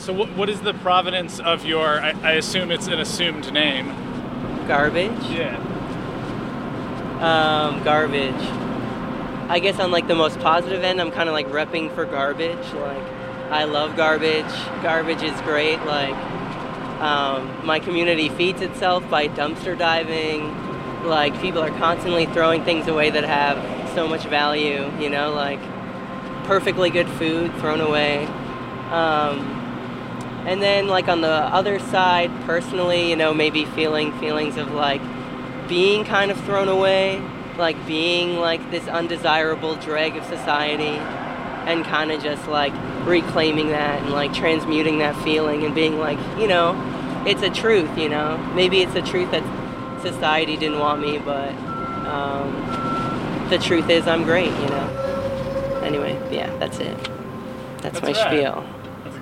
So what is the provenance of your, I assume it's an assumed name? Garbage? Yeah. Garbage. I guess on like the most positive end, I'm kind of like repping for garbage. Like, I love garbage. Garbage is great. Like, my community feeds itself by dumpster diving. Like, people are constantly throwing things away that have so much value, you know, like perfectly good food thrown away. And then, like, on the other side, personally, you know, maybe feelings of, like, being kind of thrown away, like, being, like, this undesirable dreg of society, and kind of just, like, reclaiming that and, like, transmuting that feeling and being, like, you know, it's a truth, you know? Maybe it's a truth that society didn't want me, but the truth is I'm great, you know? Anyway, yeah, that's it. That's my spiel.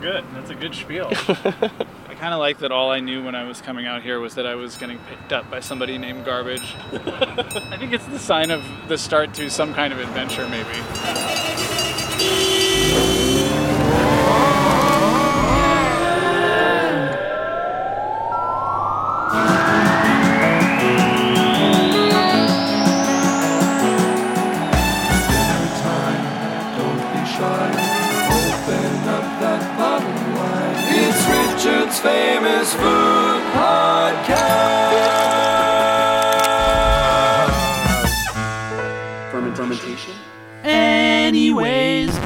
Good. That's a good spiel. I kind of like that all I knew when I was coming out here was that I was getting picked up by somebody named Garbage. I think it's the sign of the start to some kind of adventure, maybe. Richard's Famous Food Podcast. Fermentation? Anyways.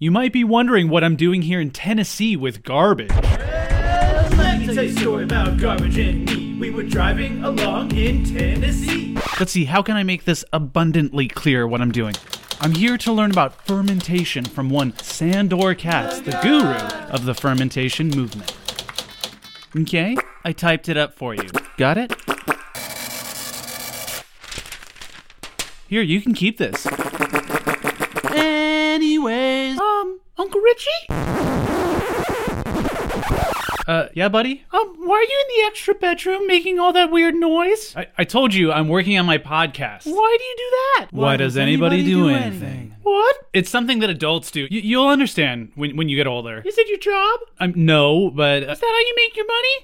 You might be wondering what I'm doing here in Tennessee with garbage. Well, let me tell you a story about garbage and me. We were driving along in Tennessee. Let's see, how can I make this abundantly clear what I'm doing? I'm here to learn about fermentation from one Sandor Katz, the guru of the fermentation movement. Okay, I typed it up for you. Got it? Here, you can keep this. Anyways, Uncle Richie? Yeah, buddy? Why are you in the extra bedroom making all that weird noise? I told you, I'm working on my podcast. Why do you do that? Why does anybody do anything? What? It's something that adults do. You'll understand when you get older. Is it your job? No, but... Is that how you make your money?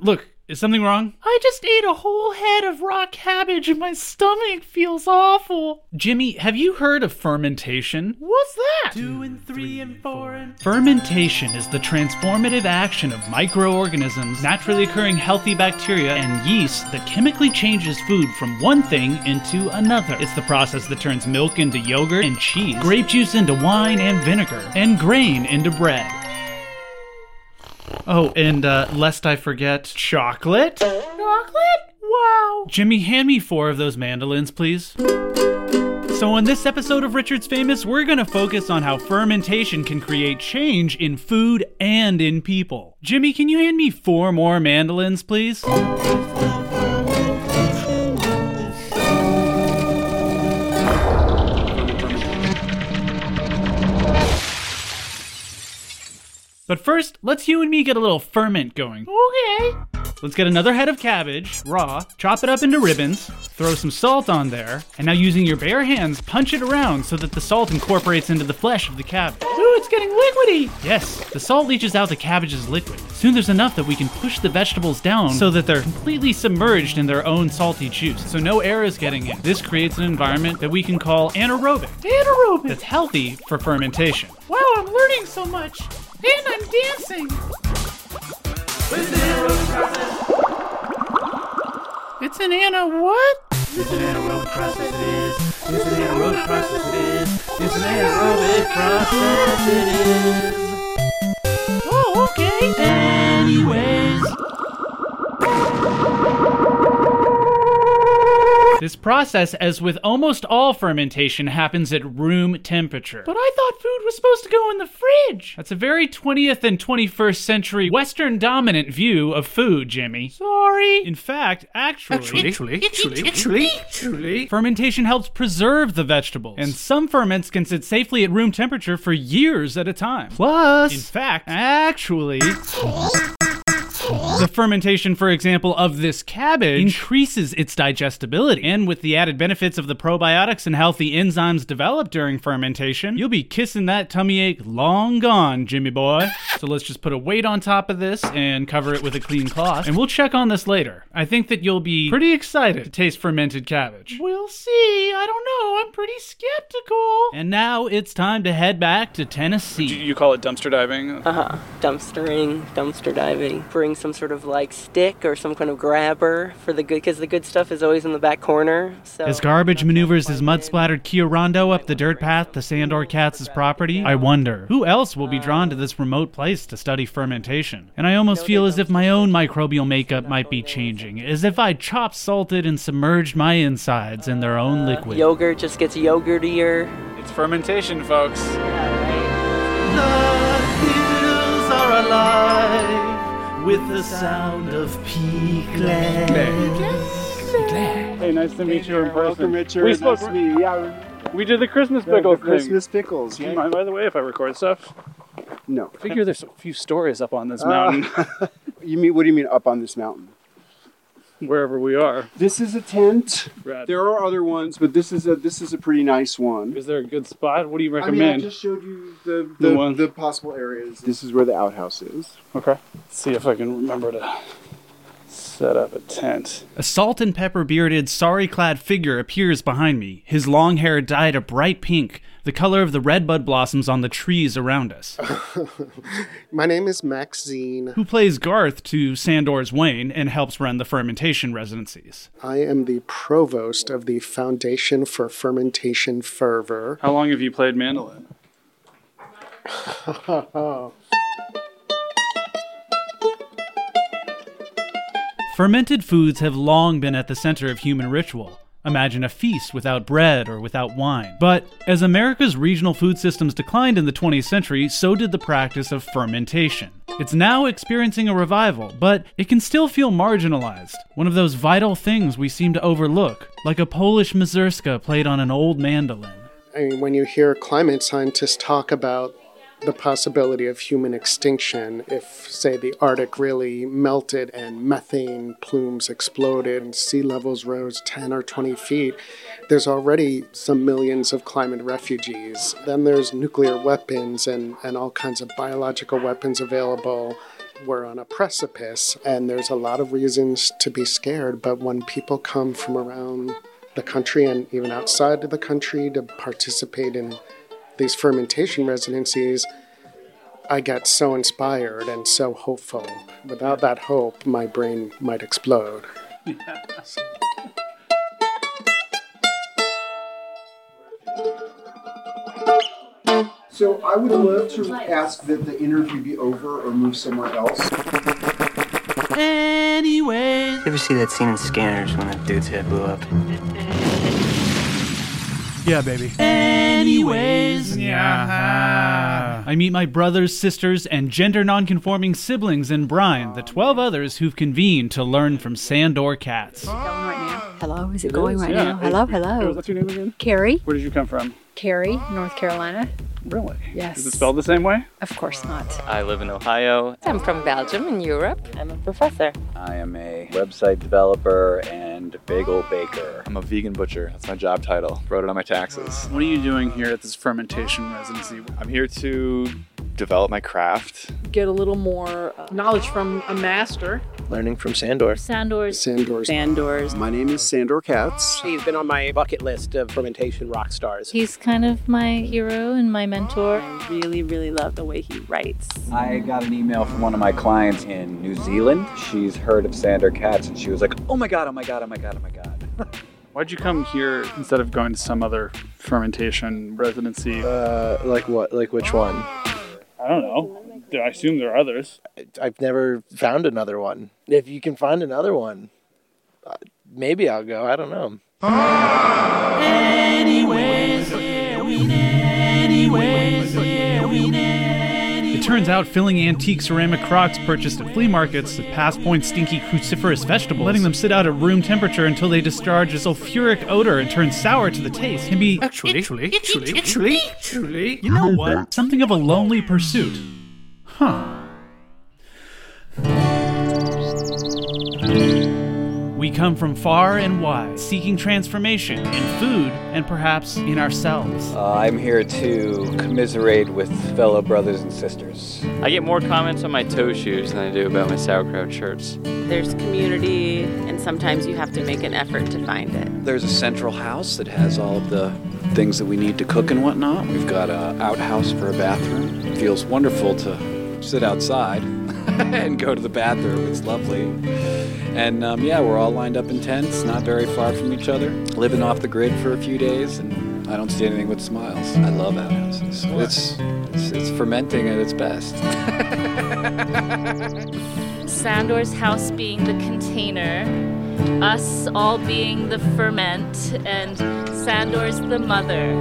Look, is something wrong? I just ate a whole head of raw cabbage and my stomach feels awful. Jimmy, have you heard of fermentation? What's that? 2 and 3 and 4 and... Fermentation is the transformative action of microorganisms, naturally occurring healthy bacteria, and yeast that chemically changes food from one thing into another. It's the process that turns milk into yogurt and cheese, grape juice into wine and vinegar, and grain into bread. Oh, and lest I forget, chocolate? Chocolate? Wow. Jimmy, hand me 4 of those mandolins, please. So on this episode of Richard's Famous, we're going to focus on how fermentation can create change in food and in people. Jimmy, can you hand me 4 more mandolins, please? But first, let's you and me get a little ferment going. Okay. Let's get another head of cabbage, raw, chop it up into ribbons, throw some salt on there, and now using your bare hands, punch it around so that the salt incorporates into the flesh of the cabbage. Ooh, it's getting liquidy! Yes, the salt leaches out the cabbage's liquid. Soon there's enough that we can push the vegetables down so that they're completely submerged in their own salty juice, so no air is getting in. This creates an environment that we can call anaerobic. Anaerobic! That's healthy for fermentation. Wow, I'm learning so much! And I'm dancing! It's an anaerobic what? It's an anaerobic process it is. It's an anaerobic process it is. It's an anaerobic process it is. Oh, okay. Anyways. This process, as with almost all fermentation, happens at room temperature. But I thought food was supposed to go in the fridge. That's a very 20th and 21st century Western dominant view of food, Jimmy. Sorry. In fact, actually, fermentation helps preserve the vegetables, and some ferments can sit safely at room temperature for years at a time. Plus, in fact, actually... The fermentation, for example, of this cabbage increases its digestibility. And with the added benefits of the probiotics and healthy enzymes developed during fermentation, you'll be kissing that tummy ache long gone, Jimmy boy. So let's just put a weight on top of this and cover it with a clean cloth. And we'll check on this later. I think that you'll be pretty excited to taste fermented cabbage. We'll see. I don't know. I'm pretty skeptical. And now it's time to head back to Tennessee. You call it dumpster diving? Uh-huh. Dumpster diving. Bring some sort of like stick or some kind of grabber for the good, because the good stuff is always in the back corner. So as garbage maneuvers his mud-splattered Kia Rondo up the dirt path to Sandor Katz's property, I wonder who else will be drawn to this remote place to study fermentation. And I almost feel as if my own microbial makeup might be changing, as if I chop salted and submerged my insides in their own liquid. Yogurt just gets yogurtier. It's fermentation, folks. Alive with the sound of pea glass. Hey, nice to meet you in person. Welcome, Richard. We spoke. Yeah, we did the Christmas pickles thing. Christmas pickles. Do you mind, by the way, if I record stuff? No. I figure there's a few stories up on this mountain. You mean? What do you mean up on this mountain? Wherever we are. This is a tent. Rad. There are other ones, but this is a pretty nice one. Is there a good spot? What do you recommend? I just showed you the possible areas. This is where the outhouse is. Okay. Let's see if I can remember to set up a tent. A salt and pepper bearded, sari-clad figure appears behind me, his long hair dyed a bright pink, the color of the red bud blossoms on the trees around us. My name is Maxine. Who plays Garth to Sandor's Wayne and helps run the fermentation residencies. I am the provost of the Foundation for Fermentation Fervor. How long have you played mandolin? Fermented foods have long been at the center of human ritual. Imagine a feast without bread or without wine. But as America's regional food systems declined in the 20th century, so did the practice of fermentation. It's now experiencing a revival, but it can still feel marginalized. One of those vital things we seem to overlook, like a Polish mazurka played on an old mandolin. I mean, when you hear climate scientists talk about the possibility of human extinction if, say, the Arctic really melted and methane plumes exploded and sea levels rose 10 or 20 feet, there's already some millions of climate refugees. Then there's nuclear weapons and all kinds of biological weapons available. We're on a precipice, and there's a lot of reasons to be scared, but when people come from around the country and even outside of the country to participate in these fermentation residencies, I got so inspired and so hopeful. Without that hope, my brain might explode. Yes. So I would love to ask that the interview be over or move somewhere else. Anyway. You ever see that scene in Scanners when that dude's head blew up? Yeah, baby. Anyways. Yeah. I meet my brothers, sisters, and gender nonconforming siblings in Brine, the 12 others who've convened to learn from Sandor Katz. Is it going right now? Hello, is it going right now? Hello. What's your name again? Carrie. Where did you come from? Cary, North Carolina. Really? Yes. Is it spelled the same way? Of course not. I live in Ohio. I'm from Belgium in Europe. I'm a professor. I am a website developer and bagel baker. I'm a vegan butcher. That's my job title. Wrote it on my taxes. What are you doing here at this fermentation residency? I'm here to develop my craft. Get a little more knowledge from a master. Learning from Sandor. My name is Sandor Katz. He's been on my bucket list of fermentation rock stars. He's kind of my hero and my mentor. I really, really love the way he writes. I got an email from one of my clients in New Zealand. She's heard of Sandor Katz and she was like, oh my God. Why'd you come here instead of going to some other fermentation residency? Like what? Like which one? I don't know. I assume there are others. I've never found another one. If you can find another one, maybe I'll go. I don't know. It turns out filling antique ceramic crocks purchased at flea markets with past point stinky cruciferous vegetables, letting them sit out at room temperature until they discharge a sulfuric odor and turn sour to the taste, can be actually, you know what? Something of a lonely pursuit. Huh. come from far and wide, seeking transformation in food and perhaps in ourselves. I'm here to commiserate with fellow brothers and sisters. I get more comments on my toe shoes than I do about my sauerkraut shirts. There's community, and sometimes you have to make an effort to find it. There's a central house that has all of the things that we need to cook and whatnot. We've got an outhouse for a bathroom. It feels wonderful to sit outside and go to the bathroom. It's lovely. And we're all lined up in tents, not very far from each other, living off the grid for a few days, and I don't see anything but smiles. I love outhouses. It's fermenting at its best. Sandor's house being the container, us all being the ferment, and Sandor's the mother.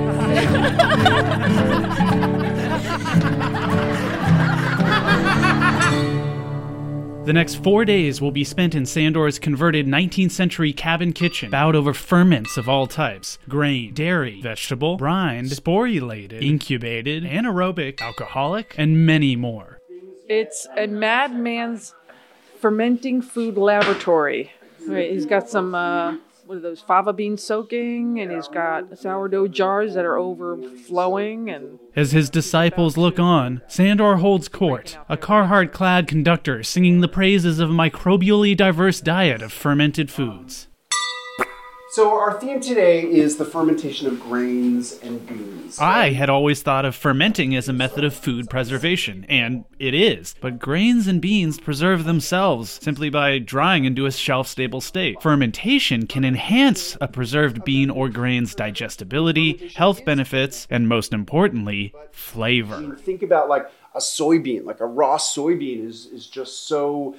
The next 4 days will be spent in Sandor's converted 19th century cabin kitchen, bowed over ferments of all types: grain, dairy, vegetable, brined, sporulated, incubated, anaerobic, alcoholic, and many more. It's a madman's fermenting food laboratory. Right, he's got some what are those, fava beans soaking, and he's got sourdough jars that are overflowing. And as his disciples look on, Sandor holds court, a Carhartt-clad conductor singing the praises of a microbially diverse diet of fermented foods. So our theme today is the fermentation of grains and beans. I had always thought of fermenting as a method of food preservation, and it is. But grains and beans preserve themselves simply by drying into a shelf-stable state. Fermentation can enhance a preserved bean or grain's digestibility, health benefits, and most importantly, flavor. Think about a soybean, a raw soybean is just so,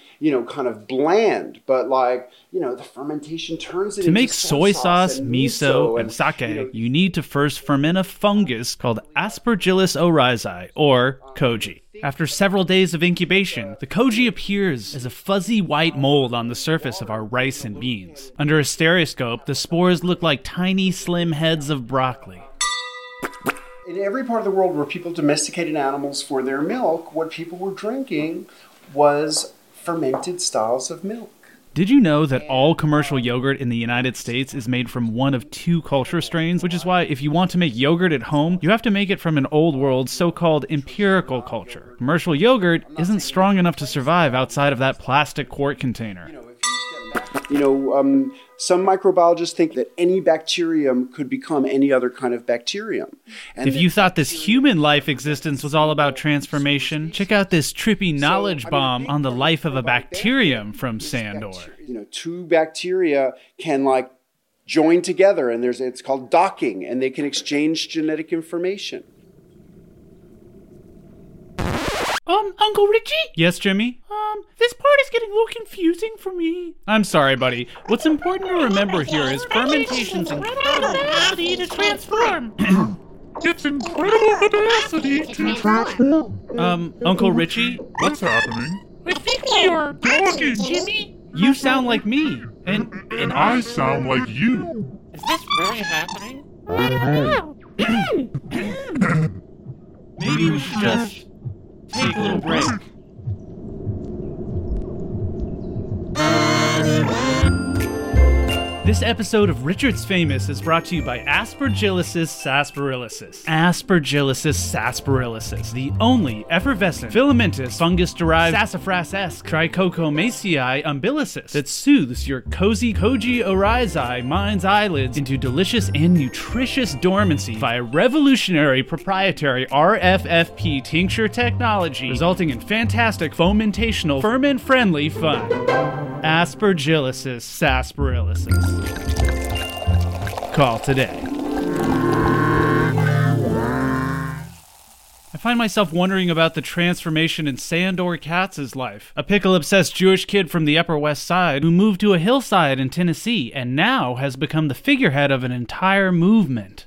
kind of bland, but the fermentation turns it into soy sauce, miso, and sake, you need to first ferment a fungus called Aspergillus oryzae, or koji. After several days of incubation, the koji appears as a fuzzy white mold on the surface of our rice and beans. Under a stereoscope, the spores look like tiny, slim heads of broccoli. In every part of the world where people domesticated animals for their milk, what people were drinking was fermented styles of milk. Did you know that all commercial yogurt in the United States is made from one of two culture strains? Which is why if you want to make yogurt at home, you have to make it from an old world so-called empirical culture. Commercial yogurt isn't strong enough to survive outside of that plastic quart container. Some microbiologists think that any bacterium could become any other kind of bacterium. And if you thought this human life existence was all about transformation, check out this trippy knowledge bomb on the life of a bacterium from Sandor. Two bacteria can join together, and it's called docking, and they can exchange genetic information. Uncle Richie? Yes, Jimmy? This part is getting a little confusing for me. I'm sorry, buddy. What's important to remember here is fermentation's incredible ability to transform. It's incredible ability to transform. Uncle Richie? What's happening? I think you're talking, Jimmy. You sound like me. And I sound like you. Is this really happening? I don't know. Maybe we should just take a little break. This episode of Richard's Famous is brought to you by Aspergillus sasperilisus. Aspergillus sasperilisus, the only effervescent, filamentous, fungus-derived, sassafras-esque Trichocomaceae umbilicis that soothes your cozy koji oryzae mind's eyelids into delicious and nutritious dormancy via revolutionary proprietary RFFP tincture technology, resulting in fantastic fomentational, ferment-friendly fun. Aspergillus sasperilisus. Call today. I find myself wondering about the transformation in Sandor Katz's life, a pickle-obsessed Jewish kid from the Upper West Side who moved to a hillside in Tennessee and now has become the figurehead of an entire movement.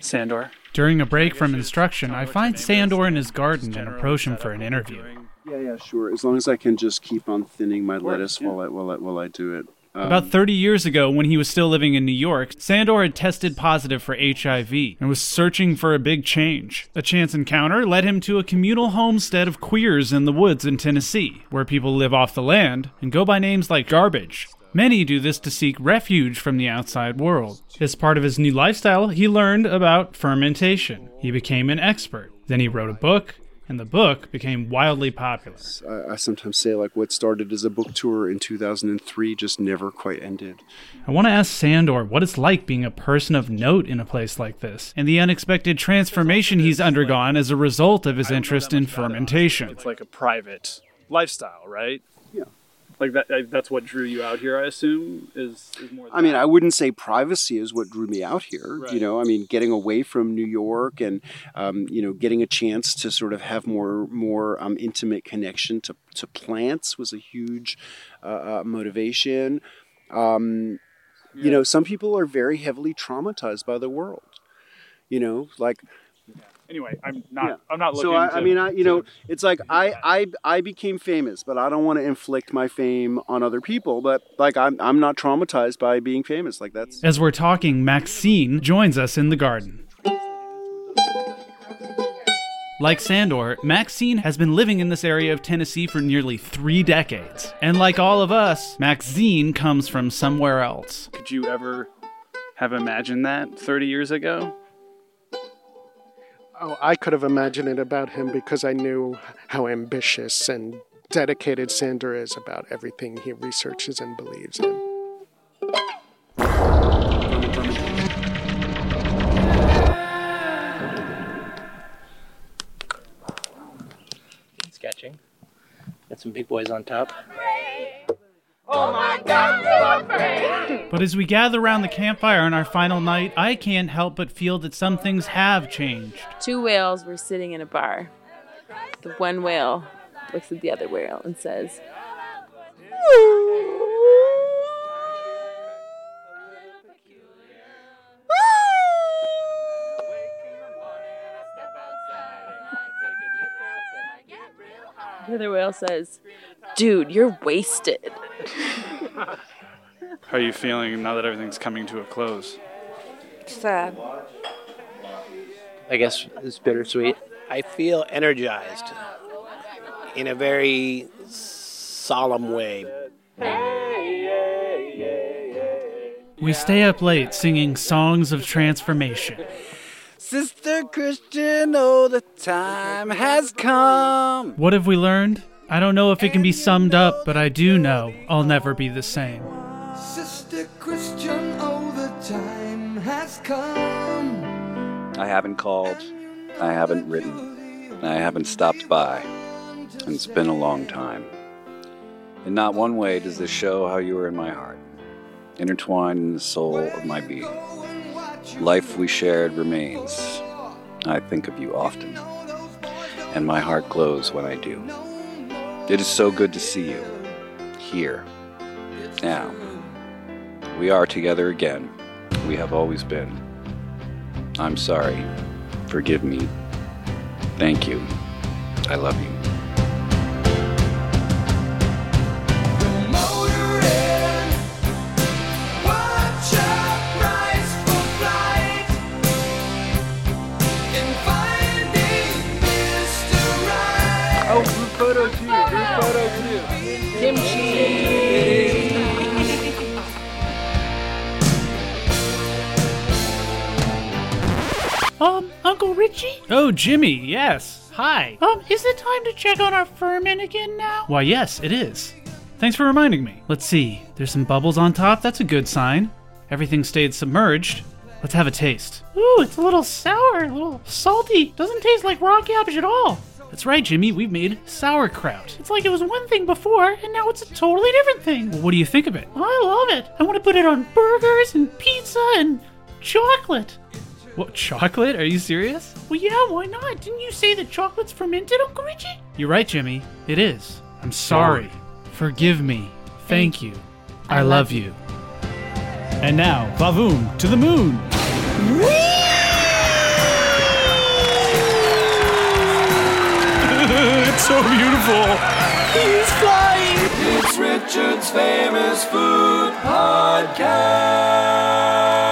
Sandor. During a break from instruction, I find Sandor in his garden and approach him for an interview. Yeah, sure. As long as I can just keep on thinning my lettuce while I do it. About 30 years ago, when he was still living in New York, Sandor had tested positive for HIV and was searching for a big change. A chance encounter led him to a communal homestead of queers in the woods in Tennessee, where people live off the land and go by names like Garbage, Many do this to seek refuge from the outside world. As part of his new lifestyle, he learned about fermentation. He became an expert. Then he wrote a book, and the book became wildly popular. I sometimes say, what started as a book tour in 2003 just never quite ended. I want to ask Sandor what it's like being a person of note in a place like this, and the unexpected transformation he's undergone as a result of his interest in fermentation. It's like a private lifestyle, right? Yeah. That's what drew you out here, I assume, is more than I mean, that. I wouldn't say privacy is what drew me out here. Right. Getting away from New York and, getting a chance to sort of have more intimate connection to plants was a huge motivation. Yeah. Some people are very heavily traumatized by the world, Anyway, I'm not looking. So I became famous, but I don't want to inflict my fame on other people. But I'm not traumatized by being famous. That's. As we're talking, Maxine joins us in the garden. Like Sandor, Maxine has been living in this area of Tennessee for nearly 3 decades, and like all of us, Maxine comes from somewhere else. Could you ever have imagined that 30 years ago? Oh, I could have imagined it about him because I knew how ambitious and dedicated Sandor is about everything he researches and believes in. Sketching. Got some big boys on top. Oh my God, I'm afraid. But as we gather around the campfire on our final night, I can't help but feel that some things have changed. 2 whales were sitting in a bar. The one whale looks at the other whale and says, The other whale says, dude, you're wasted. How are you feeling now that everything's coming to a close? Sad. I guess it's bittersweet. I feel energized in a very solemn way. We stay up late singing songs of transformation. Sister Christian, oh, the time has come. What have we learned? I don't know if it can be summed up, but I do know I'll never be the same. Sister Christian, oh, the time has come. I haven't called, I haven't written, I haven't stopped by, and it's been a long time. In not one way does this show how you are in my heart, intertwined in the soul of my being. Life we shared remains. I think of you often, and my heart glows when I do. It is so good to see you, here, now. We are together again. We have always been. I'm sorry. Forgive me. Thank you. I love you. Uncle Richie? Oh, Jimmy, yes. Hi. Is it time to check on our ferment again now? Why, yes, it is. Thanks for reminding me. Let's see. There's some bubbles on top. That's a good sign. Everything stayed submerged. Let's have a taste. Ooh, it's a little sour, a little salty. Doesn't taste like raw cabbage at all. That's right, Jimmy, we've made sauerkraut. It's like it was one thing before, and now it's a totally different thing. Well, what do you think of it? I love it. I want to put it on burgers and pizza and chocolate. What, chocolate? Are you serious? Well, yeah, why not? Didn't you say that chocolate's fermented, Uncle Richie? You're right, Jimmy. It is. I'm sorry. Forgive me. Thank you. I love you. And now, Bavoom, to the moon! Whee! It's so beautiful. He's flying. It's Richard's Famous Food Podcast.